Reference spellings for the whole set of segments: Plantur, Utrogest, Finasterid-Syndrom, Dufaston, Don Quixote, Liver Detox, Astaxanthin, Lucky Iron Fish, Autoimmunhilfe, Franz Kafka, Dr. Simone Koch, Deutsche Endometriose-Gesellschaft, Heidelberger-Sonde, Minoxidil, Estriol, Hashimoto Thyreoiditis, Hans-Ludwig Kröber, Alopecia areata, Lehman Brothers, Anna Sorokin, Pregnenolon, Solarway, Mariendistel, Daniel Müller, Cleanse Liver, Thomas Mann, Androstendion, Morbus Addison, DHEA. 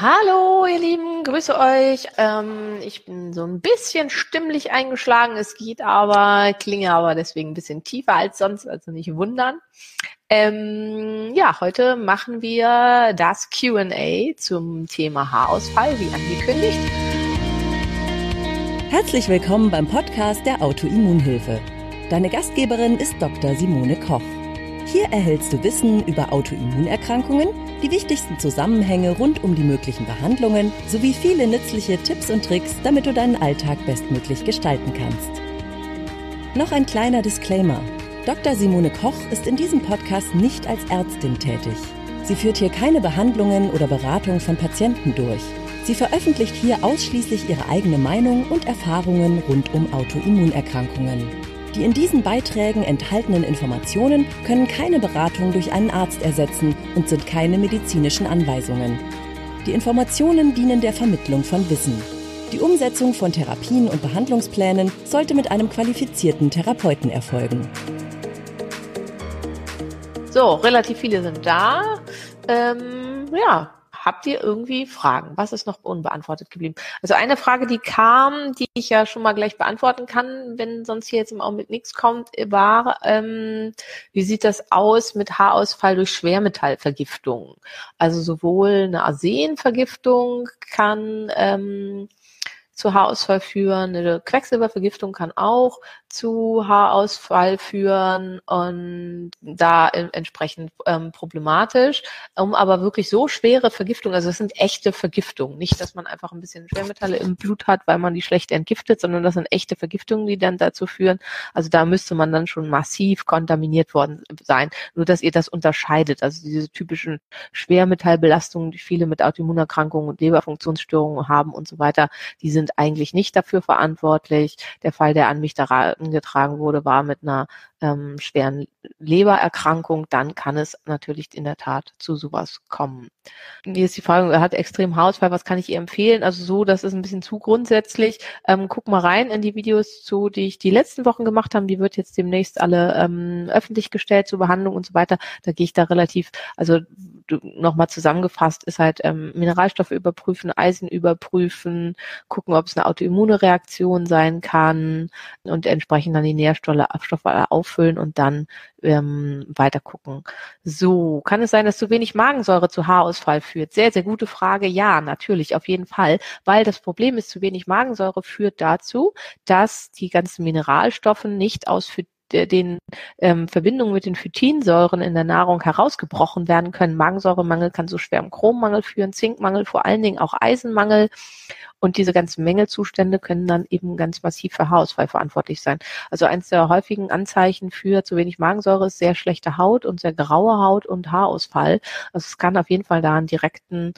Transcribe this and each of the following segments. Hallo ihr Lieben, grüße euch. Ich bin so ein bisschen stimmlich eingeschlagen, es geht aber, klinge aber deswegen ein bisschen tiefer als sonst, also nicht wundern. Ja, heute machen wir das Q&A zum Thema Haarausfall, wie angekündigt. Herzlich willkommen beim Podcast der Autoimmunhilfe. Deine Gastgeberin ist Dr. Simone Koch. Hier erhältst du Wissen über Autoimmunerkrankungen, die wichtigsten Zusammenhänge rund um die möglichen Behandlungen sowie viele nützliche Tipps und Tricks, damit du deinen Alltag bestmöglich gestalten kannst. Noch ein kleiner Disclaimer. Dr. Simone Koch ist in diesem Podcast nicht als Ärztin tätig. Sie führt hier keine Behandlungen oder Beratung von Patienten durch. Sie veröffentlicht hier ausschließlich ihre eigene Meinung und Erfahrungen rund um Autoimmunerkrankungen. Die in diesen Beiträgen enthaltenen Informationen können keine Beratung durch einen Arzt ersetzen und sind keine medizinischen Anweisungen. Die Informationen dienen der Vermittlung von Wissen. Die Umsetzung von Therapien und Behandlungsplänen sollte mit einem qualifizierten Therapeuten erfolgen. So, relativ viele sind da. Ja. Habt ihr irgendwie Fragen? Was ist noch unbeantwortet geblieben? Also eine Frage, die kam, die ich ja schon mal gleich beantworten kann, wenn sonst hier jetzt im Augenblick nichts kommt, war, wie sieht das aus mit Haarausfall durch Schwermetallvergiftung? Also sowohl eine Arsenvergiftung kann zu Haarausfall führen, eine Quecksilbervergiftung kann auch zu Haarausfall führen und da entsprechend problematisch, aber wirklich so schwere Vergiftungen, also es sind echte Vergiftungen, nicht, dass man einfach ein bisschen Schwermetalle im Blut hat, weil man die schlecht entgiftet, sondern das sind echte Vergiftungen, die dann dazu führen, also da müsste man dann schon massiv kontaminiert worden sein, nur dass ihr das unterscheidet, also diese typischen Schwermetallbelastungen, die viele mit Autoimmunerkrankungen und Leberfunktionsstörungen haben und so weiter, die sind eigentlich nicht dafür verantwortlich. Der Fall, der an mich daran getragen wurde, war mit einer schweren Lebererkrankung, dann kann es natürlich in der Tat zu sowas kommen. Hier ist die Frage, er hat extrem Haarausfall, was kann ich ihr empfehlen? Also so, das ist ein bisschen zu grundsätzlich. Guck mal rein in die Videos zu, die ich die letzten Wochen gemacht habe. Die wird jetzt demnächst alle öffentlich gestellt zur Behandlung und so weiter. Da gehe ich da relativ, also nochmal zusammengefasst, ist halt Mineralstoffe überprüfen, Eisen überprüfen, gucken, ob es eine autoimmune Reaktion sein kann und entsprechend dann die Nährstoffe auffüllen und dann weiter gucken. So, kann es sein, dass zu wenig Magensäure zu Haarausfall führt? Sehr, sehr gute Frage. Ja, natürlich, auf jeden Fall, weil das Problem ist, zu wenig Magensäure führt dazu, dass die ganzen Mineralstoffe nicht aus den Verbindungen mit den Phytinsäuren in der Nahrung herausgebrochen werden können. Magensäuremangel kann zu schwerem Chrommangel führen, Zinkmangel, vor allen Dingen auch Eisenmangel. Und diese ganzen Mängelzustände können dann eben ganz massiv für Haarausfall verantwortlich sein. Also eins der häufigen Anzeichen für zu wenig Magensäure ist sehr schlechte Haut und sehr graue Haut und Haarausfall. Also es kann auf jeden Fall da einen direkten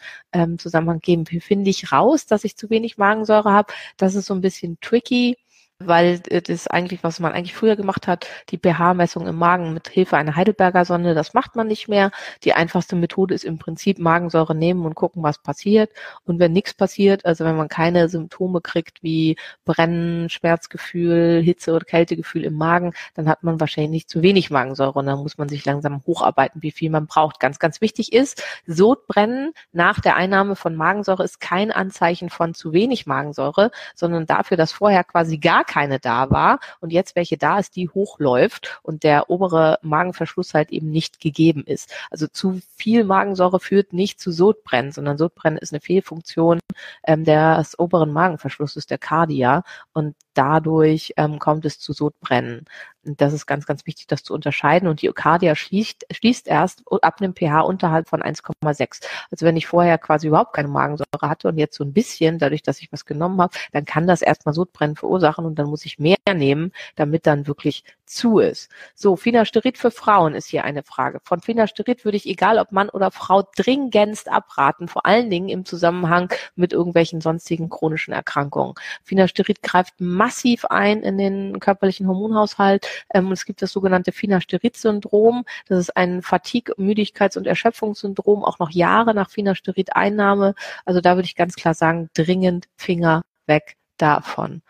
Zusammenhang geben. Wie finde ich raus, dass ich zu wenig Magensäure habe? Das ist so ein bisschen tricky, weil das eigentlich, was man eigentlich früher gemacht hat, die pH-Messung im Magen mit Hilfe einer Heidelberger-Sonde, das macht man nicht mehr. Die einfachste Methode ist im Prinzip Magensäure nehmen und gucken, was passiert. Und wenn nichts passiert, also wenn man keine Symptome kriegt wie Brennen, Schmerzgefühl, Hitze oder Kältegefühl im Magen, dann hat man wahrscheinlich zu wenig Magensäure und dann muss man sich langsam hocharbeiten, wie viel man braucht. Ganz, ganz wichtig ist, Sodbrennen nach der Einnahme von Magensäure ist kein Anzeichen von zu wenig Magensäure, sondern dafür, dass vorher quasi gar keine da war und jetzt welche da ist, die hochläuft und der obere Magenverschluss halt eben nicht gegeben ist. Also zu viel Magensäure führt nicht zu Sodbrennen, sondern Sodbrennen ist eine Fehlfunktion des oberen Magenverschlusses, der Kardia, und dadurch kommt es zu Sodbrennen. Und das ist ganz, ganz wichtig, das zu unterscheiden. Und die Kardia schließt erst ab einem pH unterhalb von 1,6. Also wenn ich vorher quasi überhaupt keine Magensäure hatte und jetzt so ein bisschen, dadurch, dass ich was genommen habe, dann kann das erstmal Sodbrennen verursachen und dann muss ich mehr nehmen, damit dann wirklich zu ist. So, Finasterid für Frauen ist hier eine Frage. Von Finasterid würde ich, egal ob Mann oder Frau, dringendst abraten, vor allen Dingen im Zusammenhang mit irgendwelchen sonstigen chronischen Erkrankungen. Finasterid greift massiv ein in den körperlichen Hormonhaushalt. Es gibt das sogenannte Finasterid-Syndrom. Das ist ein Fatigue-, Müdigkeits- und Erschöpfungssyndrom, auch noch Jahre nach Finasterid-Einnahme. Also da würde ich ganz klar sagen, dringend Finger weg davon.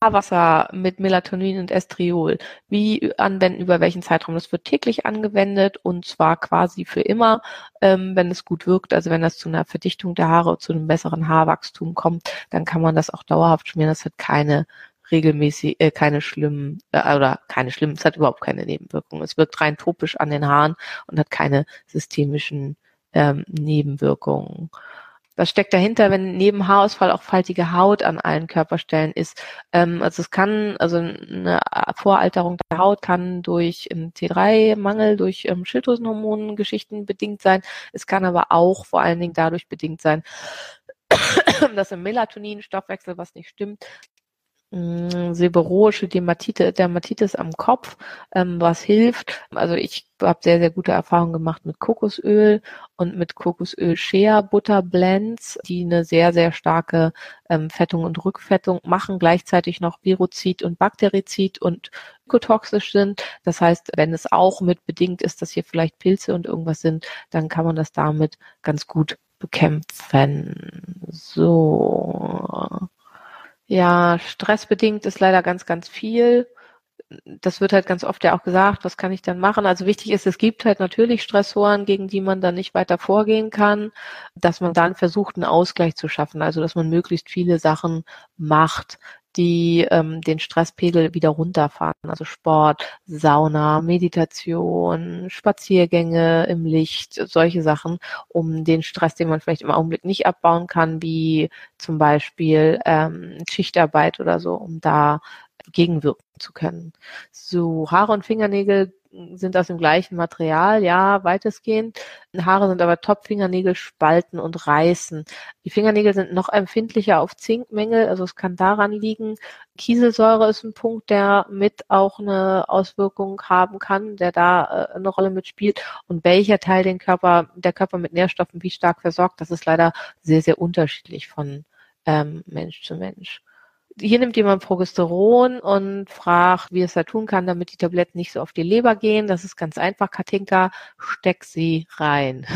Haarwasser mit Melatonin und Estriol. Wie anwenden, über welchen Zeitraum? Das wird täglich angewendet und zwar quasi für immer, wenn es gut wirkt. Also wenn das zu einer Verdichtung der Haare, zu einem besseren Haarwachstum kommt, dann kann man das auch dauerhaft schmieren. Das hat keine regelmäßig, es hat überhaupt keine Nebenwirkungen. Es wirkt rein topisch an den Haaren und hat keine systemischen Nebenwirkungen. Was steckt dahinter, wenn neben Haarausfall auch faltige Haut an allen Körperstellen ist? Eine Voralterung der Haut kann durch T3-Mangel, durch Schilddrüsenhormongeschichten bedingt sein. Es kann aber auch vor allen Dingen dadurch bedingt sein, dass im Melatonin-Stoffwechsel was nicht stimmt. Seborrhoische Dermatitis am Kopf, was hilft. Also ich habe sehr, sehr gute Erfahrungen gemacht mit Kokosöl und mit Kokosöl-Shea-Butter-Blends, die eine sehr, sehr starke Fettung und Rückfettung machen, gleichzeitig noch Virozid und Bakterizid und ökotoxisch sind. Das heißt, wenn es auch mit bedingt ist, dass hier vielleicht Pilze und irgendwas sind, dann kann man das damit ganz gut bekämpfen. So... Ja, stressbedingt ist leider ganz, ganz viel. Das wird halt ganz oft ja auch gesagt, was kann ich dann machen? Also wichtig ist, es gibt halt natürlich Stressoren, gegen die man dann nicht weiter vorgehen kann, dass man dann versucht, einen Ausgleich zu schaffen. Also dass man möglichst viele Sachen macht, die den Stresspegel wieder runterfahren. Also Sport, Sauna, Meditation, Spaziergänge im Licht, solche Sachen, um den Stress, den man vielleicht im Augenblick nicht abbauen kann, wie zum Beispiel Schichtarbeit oder so, um da gegenwirken zu können. So, Haare und Fingernägel sind aus dem gleichen Material, ja, weitestgehend. Haare sind aber top, Fingernägel spalten und reißen. Die Fingernägel sind noch empfindlicher auf Zinkmängel, also es kann daran liegen. Kieselsäure ist ein Punkt, der mit auch eine Auswirkung haben kann, der da eine Rolle mitspielt. Und welcher Teil der Körper mit Nährstoffen wie stark versorgt, das ist leider sehr, sehr unterschiedlich von Mensch zu Mensch. Hier nimmt jemand Progesteron und fragt, wie es da tun kann, damit die Tabletten nicht so auf die Leber gehen. Das ist ganz einfach, Katinka, steck sie rein.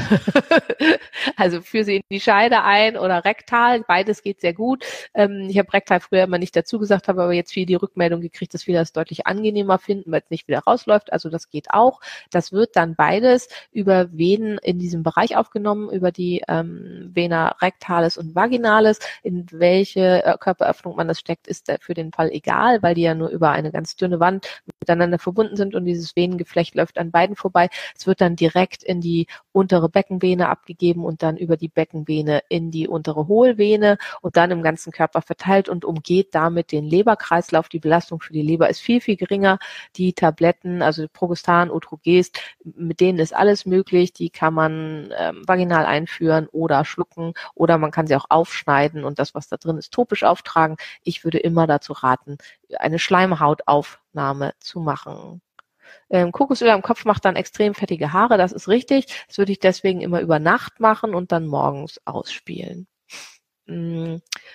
Also führ sie in die Scheide ein oder rektal, beides geht sehr gut. Ich habe rektal früher immer nicht dazu gesagt, habe aber jetzt viel die Rückmeldung gekriegt, dass wir das deutlich angenehmer finden, weil es nicht wieder rausläuft. Also das geht auch. Das wird dann beides über Venen in diesem Bereich aufgenommen, über die Vena rectalis und vaginalis, in welche Körperöffnung man das steckt. Ist für den Fall egal, weil die ja nur über eine ganz dünne Wand miteinander verbunden sind und dieses Venengeflecht läuft an beiden vorbei. Es wird dann direkt in die untere Beckenvene abgegeben und dann über die Beckenvene in die untere Hohlvene und dann im ganzen Körper verteilt und umgeht damit den Leberkreislauf. Die Belastung für die Leber ist viel, viel geringer. Die Tabletten, also Progestan, Utrogest, mit denen ist alles möglich. Die kann man vaginal einführen oder schlucken oder man kann sie auch aufschneiden und das, was da drin ist, topisch auftragen. Ich würde immer dazu raten, eine Schleimhautaufnahme zu machen. Kokosöl am Kopf macht dann extrem fettige Haare, das ist richtig. Das würde ich deswegen immer über Nacht machen und dann morgens ausspielen.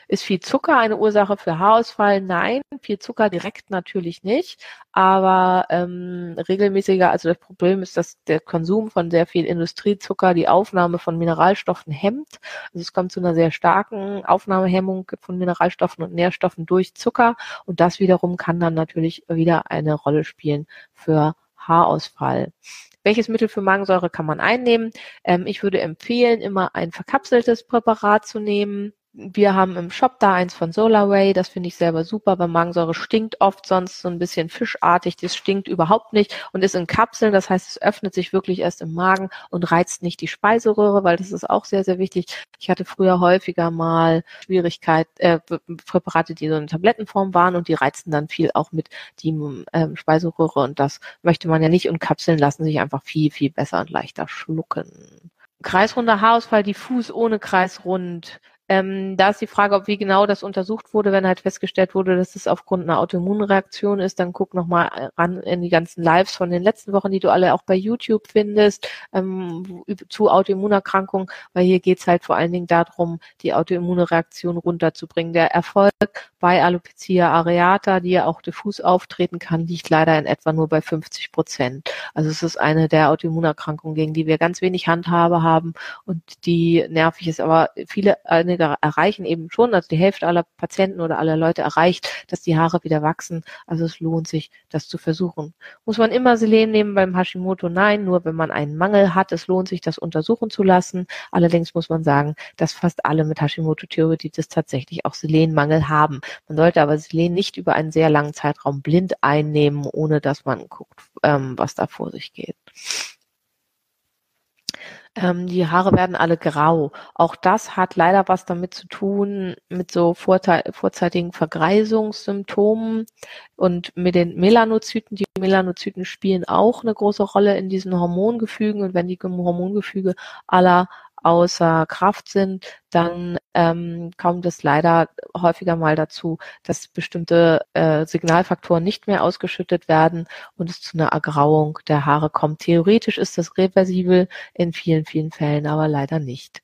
Ist viel Zucker eine Ursache für Haarausfall? Nein, viel Zucker direkt natürlich nicht, aber regelmäßiger, also das Problem ist, dass der Konsum von sehr viel Industriezucker die Aufnahme von Mineralstoffen hemmt. Also es kommt zu einer sehr starken Aufnahmehemmung von Mineralstoffen und Nährstoffen durch Zucker und das wiederum kann dann natürlich wieder eine Rolle spielen für Haarausfall. Welches Mittel für Magensäure kann man einnehmen? Ich würde empfehlen, immer ein verkapseltes Präparat zu nehmen. Wir haben im Shop da eins von Solarway, das finde ich selber super, weil Magensäure stinkt oft sonst so ein bisschen fischartig, das stinkt überhaupt nicht und ist in Kapseln, das heißt, es öffnet sich wirklich erst im Magen und reizt nicht die Speiseröhre, weil das ist auch sehr, sehr wichtig. Ich hatte früher häufiger mal Präparate, die so in Tablettenform waren und die reizten dann viel auch mit die Speiseröhre und das möchte man ja nicht und Kapseln lassen sich einfach viel, viel besser und leichter schlucken. Kreisrunder Haarausfall, diffus ohne kreisrund. Da ist die Frage, ob wie genau das untersucht wurde, wenn halt festgestellt wurde, dass es aufgrund einer Autoimmunreaktion ist, dann guck nochmal ran in die ganzen Lives von den letzten Wochen, die du alle auch bei YouTube findest, zu Autoimmunerkrankungen, weil hier geht's halt vor allen Dingen darum, die Autoimmunreaktion runterzubringen. Der Erfolg bei Alopecia areata, die ja auch diffus auftreten kann, liegt leider in etwa nur bei 50%. Also es ist eine der Autoimmunerkrankungen, gegen die wir ganz wenig Handhabe haben und die nervig ist, aber viele Prozent erreichen eben schon, also die Hälfte aller Patienten oder aller Leute erreicht, dass die Haare wieder wachsen. Also es lohnt sich, das zu versuchen. Muss man immer Selen nehmen beim Hashimoto? Nein, nur wenn man einen Mangel hat. Es lohnt sich, das untersuchen zu lassen. Allerdings muss man sagen, dass fast alle mit Hashimoto Thyreoiditis tatsächlich auch Selenmangel haben. Man sollte aber Selen nicht über einen sehr langen Zeitraum blind einnehmen, ohne dass man guckt, was da vor sich geht. Die Haare werden alle grau. Auch das hat leider was damit zu tun, mit so vorzeitigen Vergreisungssymptomen und mit den Melanozyten. Die Melanozyten spielen auch eine große Rolle in diesen Hormongefügen, und wenn die Hormongefüge aller außer Kraft sind, dann kommt es leider häufiger mal dazu, dass bestimmte Signalfaktoren nicht mehr ausgeschüttet werden und es zu einer Ergrauung der Haare kommt. Theoretisch ist das reversibel, in vielen, vielen Fällen aber leider nicht.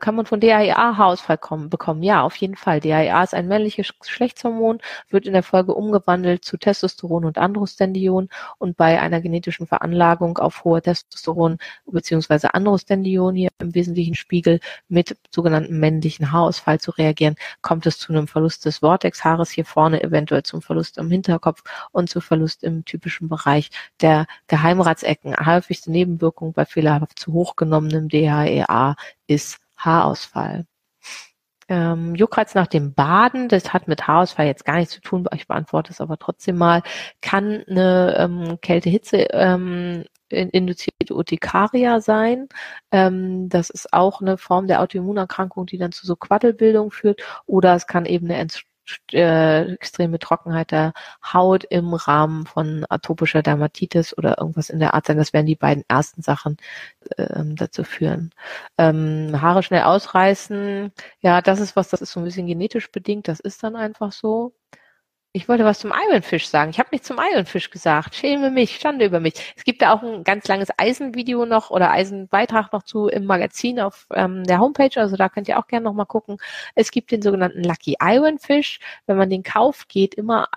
Kann man von DHEA Haarausfall bekommen? Ja, auf jeden Fall. DHEA ist ein männliches Geschlechtshormon, wird in der Folge umgewandelt zu Testosteron und Androstendion, und bei einer genetischen Veranlagung auf hohe Testosteron- bzw. Androstendion, hier im wesentlichen Spiegel, mit sogenannten männlichen Haarausfall zu reagieren, kommt es zu einem Verlust des Vortexhaares hier vorne, eventuell zum Verlust am Hinterkopf und zu Verlust im typischen Bereich der Geheimratsecken. Häufigste Nebenwirkung bei fehlerhaft zu hoch genommenem DHEA ist Haarausfall. Juckreiz nach dem Baden, das hat mit Haarausfall jetzt gar nichts zu tun, ich beantworte es aber trotzdem mal, kann eine Kälte-Hitze induzierte Urtikaria sein. Das ist auch eine Form der Autoimmunerkrankung, die dann zu so Quaddelbildung führt, oder es kann eben eine extreme Trockenheit der Haut im Rahmen von atopischer Dermatitis oder irgendwas in der Art sein. Das wären die beiden ersten Sachen, dazu führen. Haare schnell ausreißen, ja, das ist so ein bisschen genetisch bedingt, das ist dann einfach so. Ich wollte was zum Iron Fish sagen. Ich habe nichts zum Iron Fish gesagt. Schäme mich, Schande über mich. Es gibt da auch ein ganz langes Eisenvideo noch oder Eisenbeitrag noch zu im Magazin auf der Homepage. Also da könnt ihr auch gerne nochmal gucken. Es gibt den sogenannten Lucky Iron Fish. Wenn man den kauft, geht immer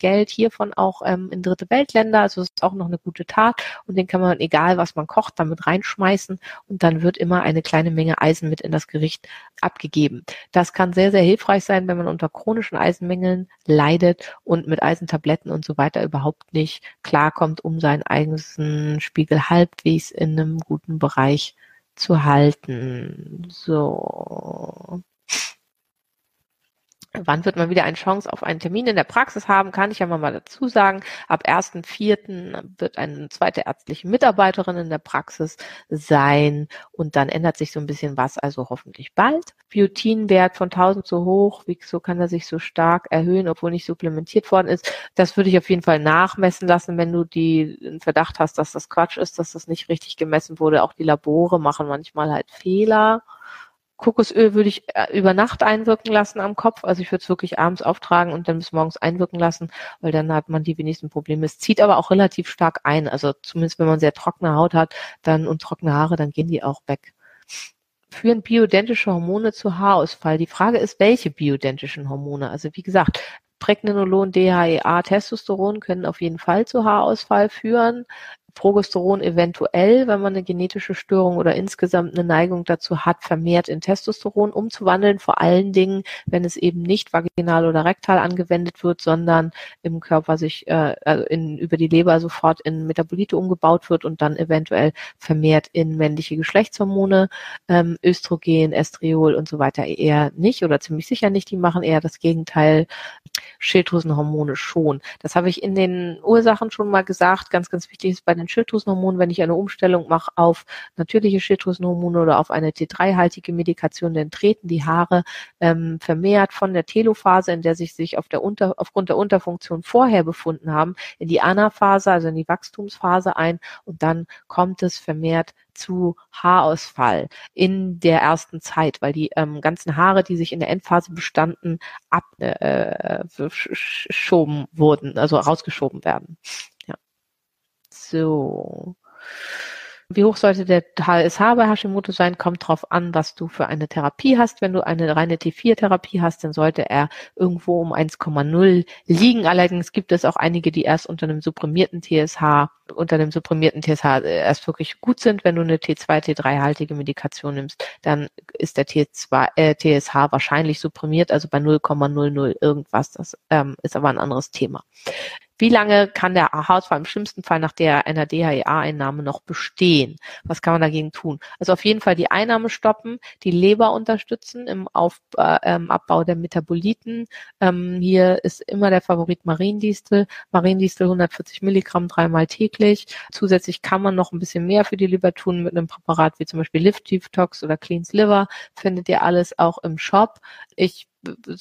Geld hiervon auch in dritte Weltländer. Also es ist auch noch eine gute Tat. Und den kann man, egal was man kocht, damit reinschmeißen. Und dann wird immer eine kleine Menge Eisen mit in das Gericht abgegeben. Das kann sehr, sehr hilfreich sein, wenn man unter chronischen Eisenmängeln leidet und mit Eisentabletten und so weiter überhaupt nicht klarkommt, um seinen eigenen Spiegel halbwegs in einem guten Bereich zu halten. So. Wann wird man wieder eine Chance auf einen Termin in der Praxis haben, kann ich ja mal dazu sagen. Ab 1.4. wird eine zweite ärztliche Mitarbeiterin in der Praxis sein, und dann ändert sich so ein bisschen was, also hoffentlich bald. Biotinwert von 1000 so hoch, wieso kann er sich so stark erhöhen, obwohl nicht supplementiert worden ist? Das würde ich auf jeden Fall nachmessen lassen, wenn du den Verdacht hast, dass das Quatsch ist, dass das nicht richtig gemessen wurde. Auch die Labore machen manchmal halt Fehler. Kokosöl würde ich über Nacht einwirken lassen am Kopf. Also ich würde es wirklich abends auftragen und dann bis morgens einwirken lassen, weil dann hat man die wenigsten Probleme. Es zieht aber auch relativ stark ein. Also zumindest wenn man sehr trockene Haut hat und trockene Haare, dann gehen die auch weg. Führen bioidentische Hormone zu Haarausfall? Die Frage ist, welche bioidentischen Hormone? Also wie gesagt, Pregnenolon, DHEA, Testosteron können auf jeden Fall zu Haarausfall führen. Progesteron eventuell, wenn man eine genetische Störung oder insgesamt eine Neigung dazu hat, vermehrt in Testosteron umzuwandeln, vor allen Dingen, wenn es eben nicht vaginal oder rektal angewendet wird, sondern im Körper sich über die Leber sofort in Metabolite umgebaut wird und dann eventuell vermehrt in männliche Geschlechtshormone, Östrogen, Estriol und so weiter eher nicht oder ziemlich sicher nicht, die machen eher das Gegenteil. Schilddrüsenhormone schon. Das habe ich in den Ursachen schon mal gesagt. Ganz, ganz wichtig ist bei den Schilddrüsenhormonen, wenn ich eine Umstellung mache auf natürliche Schilddrüsenhormone oder auf eine T3-haltige Medikation, dann treten die Haare vermehrt von der Telophase, in der sie sich aufgrund der Unterfunktion vorher befunden haben, in die Anaphase, also in die Wachstumsphase ein, und dann kommt es vermehrt zu Haarausfall in der ersten Zeit, weil die ganzen Haare, die sich in der Endphase bestanden, rausgeschoben werden. Ja. So. Wie hoch sollte der HSH bei Hashimoto sein? Kommt drauf an, was du für eine Therapie hast. Wenn du eine reine T4-Therapie hast, dann sollte er irgendwo um 1,0 liegen. Allerdings gibt es auch einige, die erst unter einem supprimierten TSH erst wirklich gut sind. Wenn du eine T2, T3-haltige Medikation nimmst, dann ist der TSH wahrscheinlich supprimiert, also bei 0,00 irgendwas. Das ist aber ein anderes Thema. Wie lange kann der Haarausfall im schlimmsten Fall nach einer DHEA-Einnahme noch bestehen? Was kann man dagegen tun? Also auf jeden Fall die Einnahme stoppen, die Leber unterstützen im Abbau der Metaboliten. Hier ist immer der Favorit Mariendistel. Mariendistel 140 Milligramm 3-mal täglich. Zusätzlich kann man noch ein bisschen mehr für die Leber tun mit einem Präparat wie zum Beispiel Liver Detox oder Cleanse Liver. Findet ihr alles auch im Shop.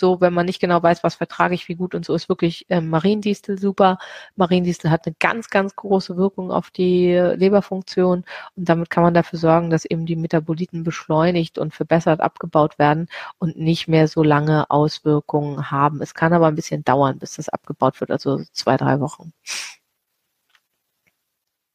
Wenn man nicht genau weiß, was vertrage ich, wie gut und so, ist wirklich Mariendistel super. Mariendistel hat eine ganz, ganz große Wirkung auf die Leberfunktion und damit kann man dafür sorgen, dass eben die Metaboliten beschleunigt und verbessert abgebaut werden und nicht mehr so lange Auswirkungen haben. Es kann aber ein bisschen dauern, bis das abgebaut wird, also 2-3 Wochen.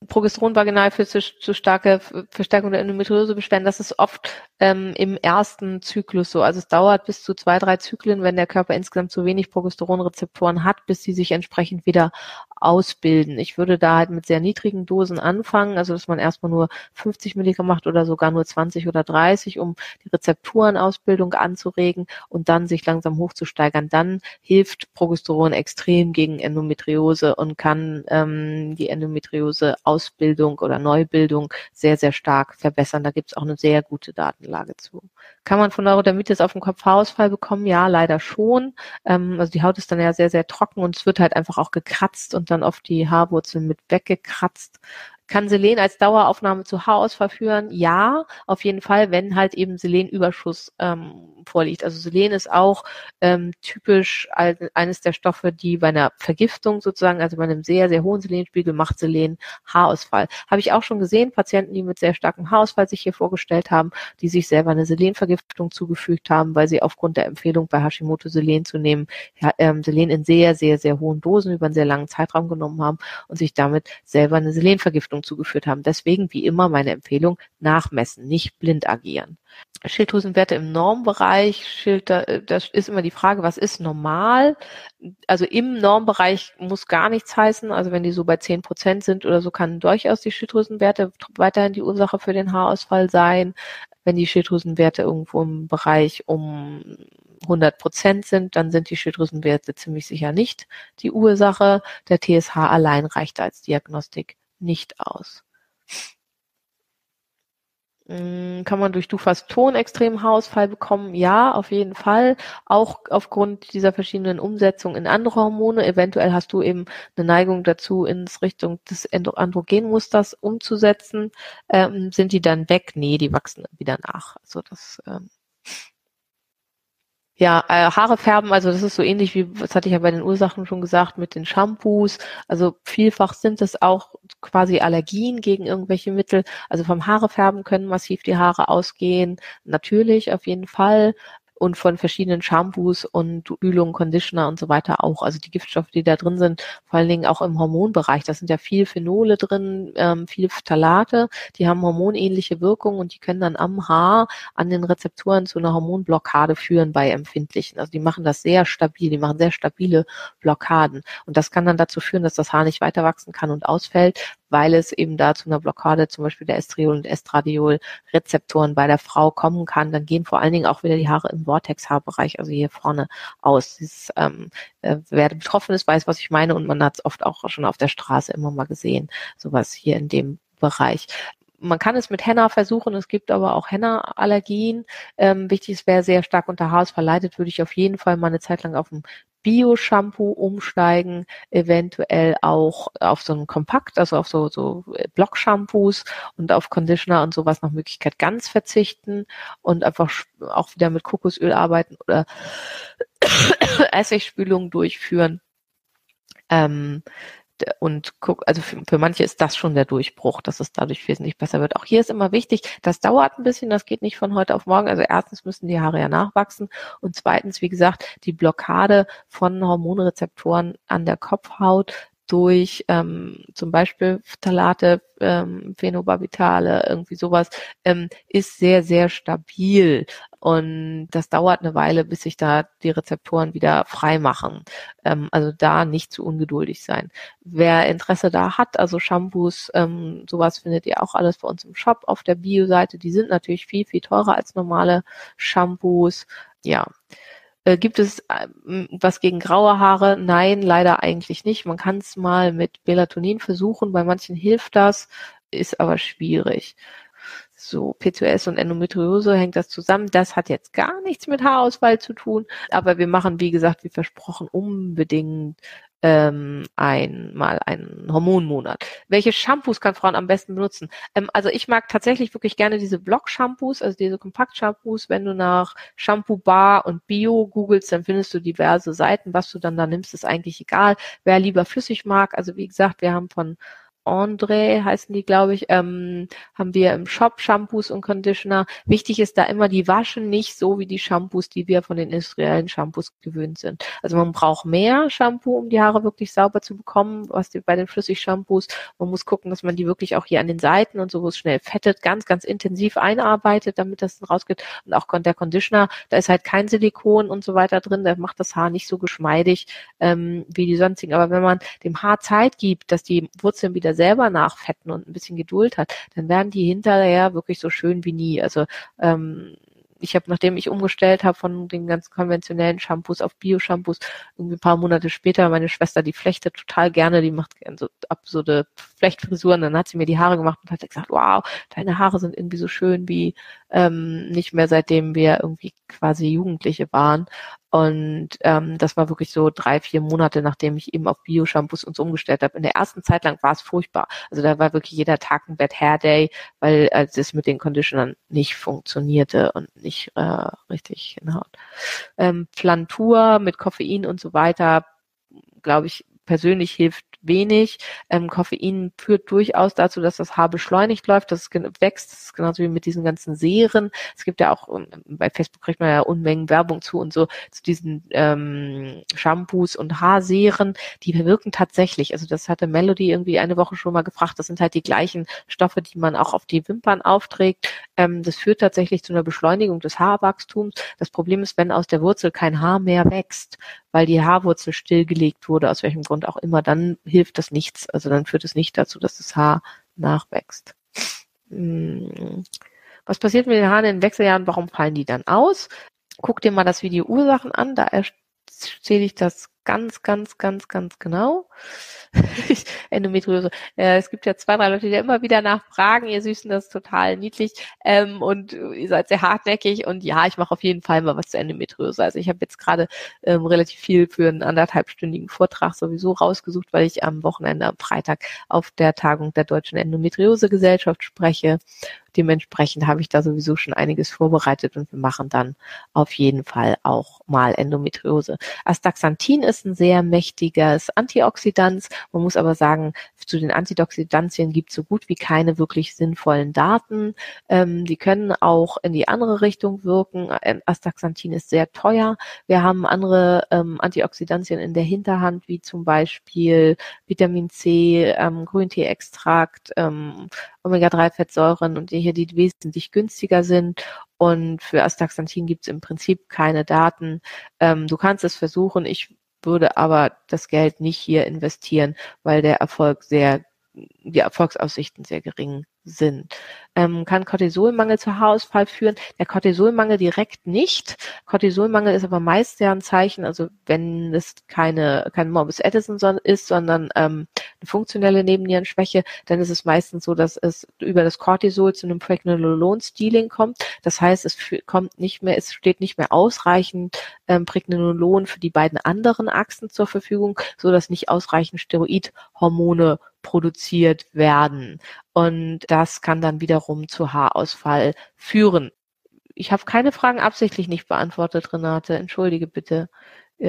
Progesteron vaginal für starke Verstärkung der Endometriosebeschwerden, das ist oft im ersten Zyklus so. Also es dauert bis zu 2-3 Zyklen, wenn der Körper insgesamt zu wenig Progesteronrezeptoren hat, bis sie sich entsprechend wieder ausbilden. Ich würde da halt mit sehr niedrigen Dosen anfangen, also dass man erstmal nur 50 Milligramm macht oder sogar nur 20 oder 30, um die Rezeptorenausbildung anzuregen und dann sich langsam hochzusteigern. Dann hilft Progesteron extrem gegen Endometriose und kann die Endometriose Ausbildung oder Neubildung sehr, sehr stark verbessern. Da gibt es auch eine sehr gute Datenlage zu. Kann man von Neurodermitis auf den Kopf Haarausfall bekommen? Ja, leider schon. Also die Haut ist dann ja sehr, sehr trocken und es wird halt einfach auch gekratzt und dann oft die Haarwurzeln mit weggekratzt. Kann Selen als Daueraufnahme zu Haarausfall führen? Ja, auf jeden Fall, wenn halt eben Selenüberschuss vorliegt. Also Selen ist auch typisch eines der Stoffe, die bei einer Vergiftung sozusagen, also bei einem sehr, sehr hohen Selenspiegel macht Selen Haarausfall. Habe ich auch schon gesehen, Patienten, die mit sehr starkem Haarausfall sich hier vorgestellt haben, die sich selber eine Selenvergiftung zugefügt haben, weil sie aufgrund der Empfehlung bei Hashimoto Selen zu nehmen, Selen in sehr, sehr, sehr hohen Dosen über einen sehr langen Zeitraum genommen haben und sich damit selber eine Selenvergiftung zugeführt haben. Deswegen, wie immer, meine Empfehlung, nachmessen, nicht blind agieren. Schilddrüsenwerte im Normbereich, das ist immer die Frage, was ist normal? Also im Normbereich muss gar nichts heißen, also wenn die so bei 10% sind oder so, kann durchaus die Schilddrüsenwerte weiterhin die Ursache für den Haarausfall sein. Wenn die Schilddrüsenwerte irgendwo im Bereich um 100% sind, dann sind die Schilddrüsenwerte ziemlich sicher nicht die Ursache. Der TSH allein reicht als Diagnostik nicht aus. Kann man durch Dufaston extrem Haarausfall bekommen? Ja, auf jeden Fall. Auch aufgrund dieser verschiedenen Umsetzung in andere Hormone. Eventuell hast du eben eine Neigung dazu, in Richtung des Androgenmusters umzusetzen. Sind die dann weg? Nee, die wachsen wieder nach. Also das... Ja, Haare färben, also das ist so ähnlich wie, das hatte ich ja bei den Ursachen schon gesagt, mit den Shampoos. Also vielfach sind es auch quasi Allergien gegen irgendwelche Mittel. Also vom Haare färben können massiv die Haare ausgehen. Natürlich, auf jeden Fall. Und von verschiedenen Shampoos und Spülung, Conditioner und so weiter auch. Also die Giftstoffe, die da drin sind, vor allen Dingen auch im Hormonbereich. Da sind ja viel Phenole drin, viele Phthalate. Die haben hormonähnliche Wirkungen und die können dann am Haar an den Rezeptoren zu einer Hormonblockade führen bei Empfindlichen. Also die machen das sehr stabil, die machen sehr stabile Blockaden. Und das kann dann dazu führen, dass das Haar nicht weiter wachsen kann und ausfällt, weil es eben da zu einer Blockade zum Beispiel der Estriol- und Estradiol-Rezeptoren bei der Frau kommen kann. Dann gehen vor allen Dingen auch wieder die Haare im Vortex-Haarbereich, also hier vorne aus. Wer betroffen ist, weiß, was ich meine und man hat es oft auch schon auf der Straße immer mal gesehen, sowas hier in dem Bereich. Man kann es mit Henna versuchen, es gibt aber auch Henna-Allergien. Wichtig ist, wer sehr stark unter Haarausfall leidet, würde ich auf jeden Fall mal eine Zeit lang auf dem Bio-Shampoo umsteigen, eventuell auch auf so einen Kompakt, also auf so Block-Shampoos und auf Conditioner und sowas nach Möglichkeit ganz verzichten und einfach auch wieder mit Kokosöl arbeiten oder Essigspülungen durchführen. Also für manche ist das schon der Durchbruch, dass es dadurch wesentlich besser wird. Auch hier ist immer wichtig, das dauert ein bisschen, das geht nicht von heute auf morgen. Also erstens müssen die Haare ja nachwachsen und zweitens, wie gesagt, die Blockade von Hormonrezeptoren an der Kopfhaut durch zum Beispiel Phthalate, Phenobarbitale, irgendwie sowas, ist sehr, sehr stabil. Und das dauert eine Weile, bis sich da die Rezeptoren wieder frei machen. Also da nicht zu ungeduldig sein. Wer Interesse da hat, also Shampoos, sowas findet ihr auch alles bei uns im Shop auf der Bio-Seite. Die sind natürlich viel, viel teurer als normale Shampoos. Ja. Gibt es was gegen graue Haare? Nein, leider eigentlich nicht. Man kann es mal mit Melatonin versuchen. Bei manchen hilft das, ist aber schwierig. So, PCOS und Endometriose, hängt das zusammen? Das hat jetzt gar nichts mit Haarausfall zu tun. Aber wir machen, wie gesagt, wie versprochen, unbedingt einmal einen Hormonmonat. Welche Shampoos kann Frauen am besten benutzen? Also ich mag tatsächlich wirklich gerne diese Block-Shampoos, also diese Kompakt-Shampoos. Wenn du nach Shampoo-Bar und Bio googelst, dann findest du diverse Seiten. Was du dann da nimmst, ist eigentlich egal. Wer lieber flüssig mag, also wie gesagt, wir haben von André heißen die, glaube ich, haben wir im Shop Shampoos und Conditioner. Wichtig ist da immer, die waschen nicht so wie die Shampoos, die wir von den industriellen Shampoos gewöhnt sind. Also man braucht mehr Shampoo, um die Haare wirklich sauber zu bekommen, was bei den Flüssig-Shampoos. Man muss gucken, dass man die wirklich auch hier an den Seiten und so, wo es schnell fettet, ganz, ganz intensiv einarbeitet, damit das dann rausgeht. Und auch der Conditioner, da ist halt kein Silikon und so weiter drin, der macht das Haar nicht so geschmeidig wie die sonstigen. Aber wenn man dem Haar Zeit gibt, dass die Wurzeln wieder selber nachfetten und ein bisschen Geduld hat, dann werden die hinterher wirklich so schön wie nie. Also ich habe, nachdem ich umgestellt habe von den ganzen konventionellen Shampoos auf Bio-Shampoos, irgendwie ein paar Monate später, meine Schwester, die flechtet total gerne, die macht gerne so absurde Flechtfrisuren, dann hat sie mir die Haare gemacht und hat gesagt, wow, deine Haare sind irgendwie so schön wie nicht mehr, seitdem wir irgendwie quasi Jugendliche waren. Und das war wirklich so 3-4 Monate, nachdem ich eben auf Bio-Shampoos uns umgestellt habe. In der ersten Zeit lang war es furchtbar. Also da war wirklich jeder Tag ein Bad Hair Day, weil das mit den Conditionern nicht funktionierte und nicht richtig hinhaut. Plantur mit Koffein und so weiter, glaube ich, persönlich hilft wenig. Koffein führt durchaus dazu, dass das Haar beschleunigt läuft, dass es wächst. Das ist genauso wie mit diesen ganzen Seren. Es gibt ja auch, bei Facebook kriegt man ja Unmengen Werbung zu und so, zu diesen Shampoos und Haarseren, die wirken tatsächlich. Also das hatte Melody irgendwie eine Woche schon mal gefragt. Das sind halt die gleichen Stoffe, die man auch auf die Wimpern aufträgt. Das führt tatsächlich zu einer Beschleunigung des Haarwachstums. Das Problem ist, wenn aus der Wurzel kein Haar mehr wächst, weil die Haarwurzel stillgelegt wurde, aus welchem Grund auch immer, dann hilft das nichts. Also dann führt es nicht dazu, dass das Haar nachwächst. Was passiert mit den Haaren in den Wechseljahren? Warum fallen die dann aus? Guck dir mal das Video Ursachen an, da erzähle ich das ganz, ganz, ganz, ganz genau. Endometriose. Es gibt ja 2, 3 Leute, die da immer wieder nachfragen. Ihr Süßen, das ist total niedlich. Und ihr seid sehr hartnäckig. Und ja, ich mache auf jeden Fall mal was zur Endometriose. Also ich habe jetzt gerade relativ viel für einen anderthalbstündigen Vortrag sowieso rausgesucht, weil ich am Wochenende, am Freitag, auf der Tagung der Deutschen Endometriose-Gesellschaft spreche. Dementsprechend habe ich da sowieso schon einiges vorbereitet und wir machen dann auf jeden Fall auch mal Endometriose. Astaxanthin ist ein sehr mächtiges Antioxidant. Man muss aber sagen, zu den Antioxidantien gibt es so gut wie keine wirklich sinnvollen Daten. Die können auch in die andere Richtung wirken. Astaxanthin ist sehr teuer. Wir haben andere Antioxidantien in der Hinterhand, wie zum Beispiel Vitamin C, Grünteeextrakt, Omega-3-Fettsäuren und die wesentlich günstiger sind. Und für Astaxanthin gibt es im Prinzip keine Daten. Du kannst es versuchen. Ich würde aber das Geld nicht hier investieren, weil die Erfolgsaussichten sehr gering sind. Kann Cortisolmangel zu Haarausfall führen? Der Cortisolmangel direkt nicht. Cortisolmangel ist aber meist ja ein Zeichen, also wenn es kein Morbus Addison ist, sondern eine funktionelle Nebennierenschwäche, dann ist es meistens so, dass es über das Cortisol zu einem Pregnenolon-Stealing kommt. Das heißt, es steht nicht mehr ausreichend Pregnenolon für die beiden anderen Achsen zur Verfügung, sodass nicht ausreichend Steroidhormone produziert werden. Und das kann dann wiederum zu Haarausfall führen. Ich habe keine Fragen absichtlich nicht beantwortet, Renate. Entschuldige bitte. Ich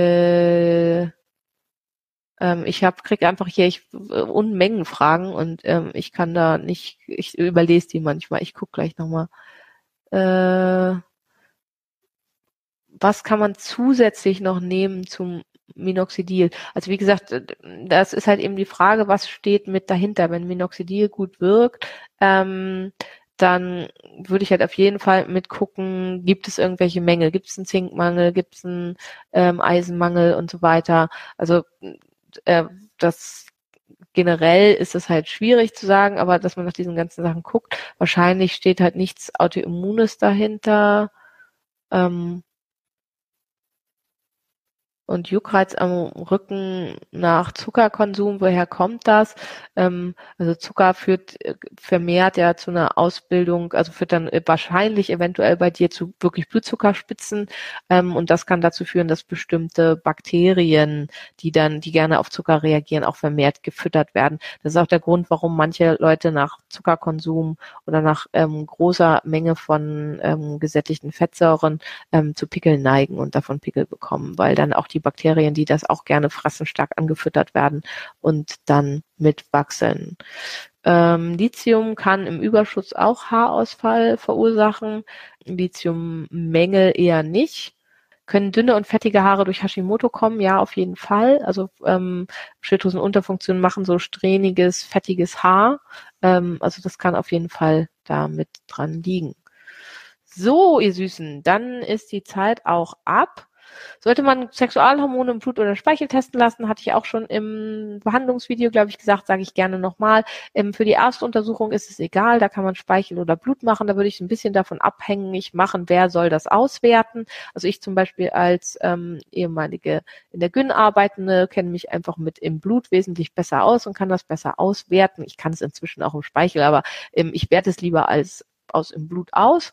kriege einfach hier Unmengen Fragen und ich kann da nicht, ich überlese die manchmal. Ich gucke gleich nochmal. Was kann man zusätzlich noch nehmen zum Minoxidil. Also wie gesagt, das ist halt eben die Frage, was steht mit dahinter. Wenn Minoxidil gut wirkt, dann würde ich halt auf jeden Fall mitgucken, gibt es irgendwelche Mängel? Gibt es einen Zinkmangel? Gibt es einen Eisenmangel und so weiter? Also das generell ist es halt schwierig zu sagen, aber dass man nach diesen ganzen Sachen guckt, wahrscheinlich steht halt nichts Autoimmunes dahinter. Und Juckreiz am Rücken nach Zuckerkonsum, woher kommt das? Also Zucker führt vermehrt ja zu einer Ausbildung, also führt dann wahrscheinlich eventuell bei dir zu wirklich Blutzuckerspitzen. Und das kann dazu führen, dass bestimmte Bakterien, die gerne auf Zucker reagieren, auch vermehrt gefüttert werden. Das ist auch der Grund, warum manche Leute nach Zuckerkonsum oder nach großer Menge von gesättigten Fettsäuren zu Pickeln neigen und davon Pickel bekommen, weil dann auch die Bakterien, die das auch gerne fressen, stark angefüttert werden und dann mitwachsen. Lithium kann im Überschuss auch Haarausfall verursachen, Lithiummängel eher nicht. Können dünne und fettige Haare durch Hashimoto kommen? Ja, auf jeden Fall. Also Schilddrüsenunterfunktionen machen so strähniges, fettiges Haar. Also das kann auf jeden Fall da mit dran liegen. So, ihr Süßen, dann ist die Zeit auch ab. Sollte man Sexualhormone im Blut oder Speichel testen lassen, hatte ich auch schon im Behandlungsvideo, glaube ich, gesagt, sage ich gerne nochmal. Für die erste Untersuchung ist es egal, da kann man Speichel oder Blut machen, da würde ich ein bisschen davon abhängig machen, wer soll das auswerten. Also ich zum Beispiel als ehemalige in der Gyn arbeitende kenne mich einfach mit im Blut wesentlich besser aus und kann das besser auswerten. Ich kann es inzwischen auch im Speichel, aber ich werte es lieber als im Blut aus.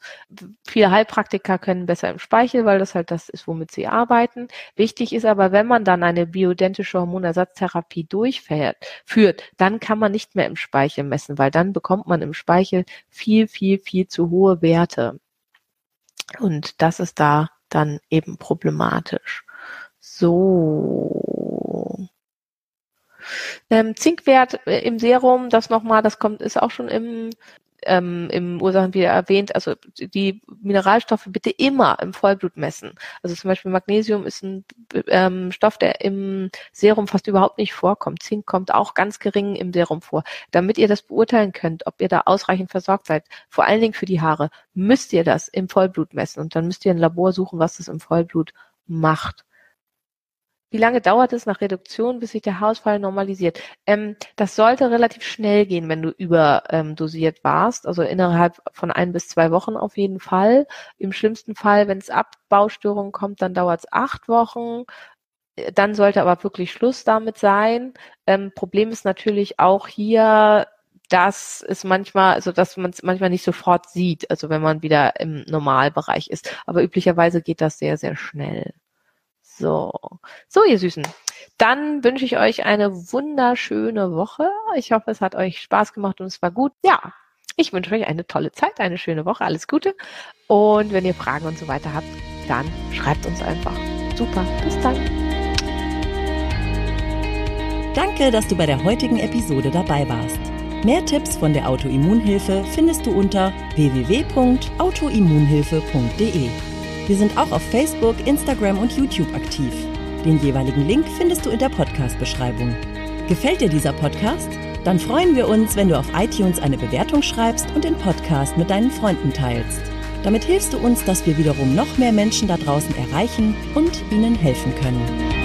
Viele Heilpraktiker können besser im Speichel, weil das halt das ist, womit sie arbeiten. Wichtig ist aber, wenn man dann eine bioidentische Hormonersatztherapie durchführt, dann kann man nicht mehr im Speichel messen, weil dann bekommt man im Speichel viel, viel, viel zu hohe Werte. Und das ist da dann eben problematisch. So. Zinkwert im Serum, das nochmal, das kommt, ist auch schon im Ursachen wieder erwähnt, also die Mineralstoffe bitte immer im Vollblut messen. Also zum Beispiel Magnesium ist ein Stoff, der im Serum fast überhaupt nicht vorkommt. Zink kommt auch ganz gering im Serum vor. Damit ihr das beurteilen könnt, ob ihr da ausreichend versorgt seid, vor allen Dingen für die Haare, müsst ihr das im Vollblut messen und dann müsst ihr ein Labor suchen, was das im Vollblut macht. Wie lange dauert es nach Reduktion, bis sich der Haarausfall normalisiert? Das sollte relativ schnell gehen, wenn du überdosiert warst, also innerhalb von 1 bis 2 Wochen auf jeden Fall. Im schlimmsten Fall, wenn es Abbaustörungen kommt, dann dauert es 8 Wochen. Dann sollte aber wirklich Schluss damit sein. Problem ist natürlich auch hier, dass man es manchmal nicht sofort sieht, also wenn man wieder im Normalbereich ist. Aber üblicherweise geht das sehr, sehr schnell. So, ihr Süßen, dann wünsche ich euch eine wunderschöne Woche. Ich hoffe, es hat euch Spaß gemacht und es war gut. Ja, ich wünsche euch eine tolle Zeit, eine schöne Woche, alles Gute. Und wenn ihr Fragen und so weiter habt, dann schreibt uns einfach. Super, bis dann. Danke, dass du bei der heutigen Episode dabei warst. Mehr Tipps von der Autoimmunhilfe findest du unter www.autoimmunhilfe.de. Wir sind auch auf Facebook, Instagram und YouTube aktiv. Den jeweiligen Link findest du in der Podcast-Beschreibung. Gefällt dir dieser Podcast? Dann freuen wir uns, wenn du auf iTunes eine Bewertung schreibst und den Podcast mit deinen Freunden teilst. Damit hilfst du uns, dass wir wiederum noch mehr Menschen da draußen erreichen und ihnen helfen können.